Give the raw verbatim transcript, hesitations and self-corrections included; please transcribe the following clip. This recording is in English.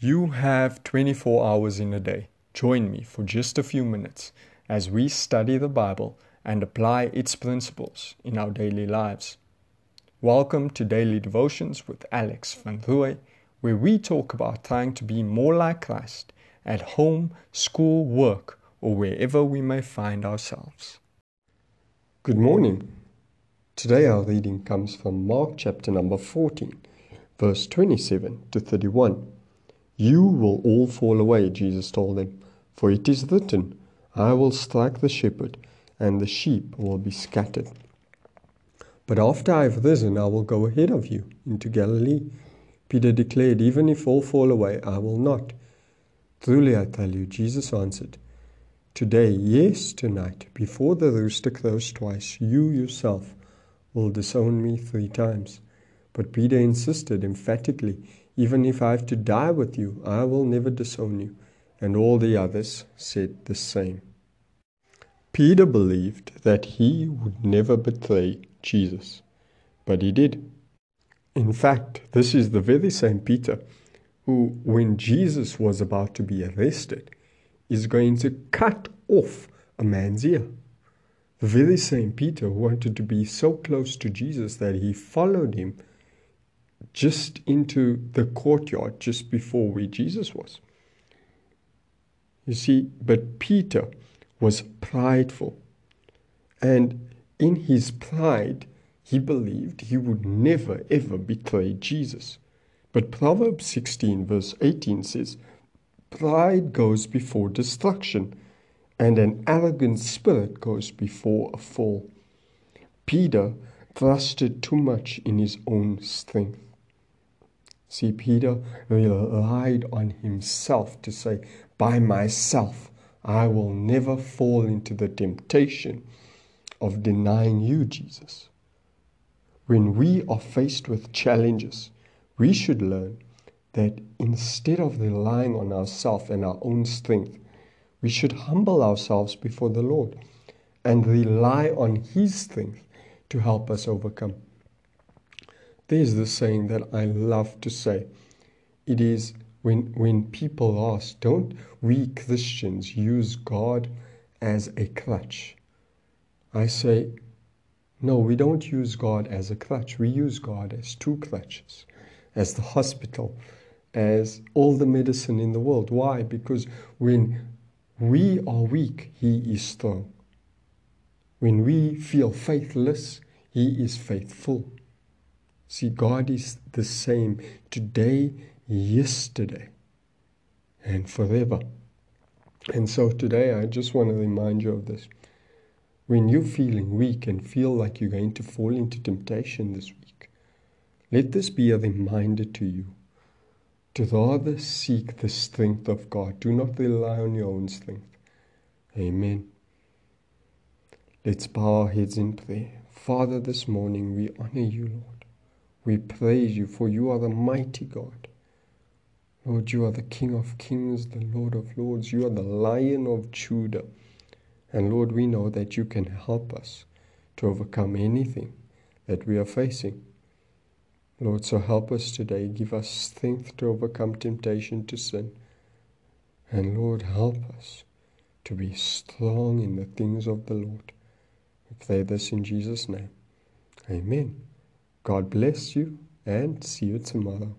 You have twenty-four hours in a day. Join me for just a few minutes as we study the Bible and apply its principles in our daily lives. Welcome to Daily Devotions with Alex van Rooij, where we talk about trying to be more like Christ at home, school, work, or wherever we may find ourselves. Good morning. Today our reading comes from Mark chapter number fourteen, verse twenty-seven to thirty-one. You will all fall away, Jesus told them, for it is written, I will strike the shepherd, and the sheep will be scattered. But after I have risen, I will go ahead of you into Galilee. Peter declared, even if all fall away, I will not. Truly I tell you, Jesus answered, today, yes, tonight, before the rooster crows twice, you yourself will disown me three times. But Peter insisted emphatically, even if I have to die with you, I will never disown you. And all the others said the same. Peter believed that he would never betray Jesus, but he did. In fact, this is the very same Peter who, when Jesus was about to be arrested, is going to cut off a man's ear. The very same Peter who wanted to be so close to Jesus that he followed him just into the courtyard just before where Jesus was. You see, but Peter was prideful, and in his pride he believed he would never ever betray Jesus. But Proverbs sixteen verse eighteen says, pride goes before destruction, and an arrogant spirit goes before a fall. Peter trusted too much in his own strength. See, Peter relied on himself to say, by myself, I will never fall into the temptation of denying you, Jesus. When we are faced with challenges, we should learn that instead of relying on ourselves and our own strength, we should humble ourselves before the Lord and rely on His strength to help us overcome. There's this saying that I love to say. It is when, when people ask, don't we Christians use God as a crutch? I say, no, we don't use God as a crutch. We use God as two crutches, as the hospital, as all the medicine in the world. Why? Because when we are weak, He is strong. When we feel faithless, He is faithful. See, God is the same today, yesterday, and forever. And so today, I just want to remind you of this. When you're feeling weak and feel like you're going to fall into temptation this week, let this be a reminder to you to rather seek the strength of God. Do not rely on your own strength. Amen. Let's bow our heads in prayer. Father, this morning we honor you, Lord. We praise you, for you are the mighty God. Lord, you are the King of kings, the Lord of lords. You are the Lion of Judah. And Lord, we know that you can help us to overcome anything that we are facing. Lord, so help us today. Give us strength to overcome temptation to sin. And Lord, help us to be strong in the things of the Lord. We pray this in Jesus' name. Amen. God bless you, and see you tomorrow.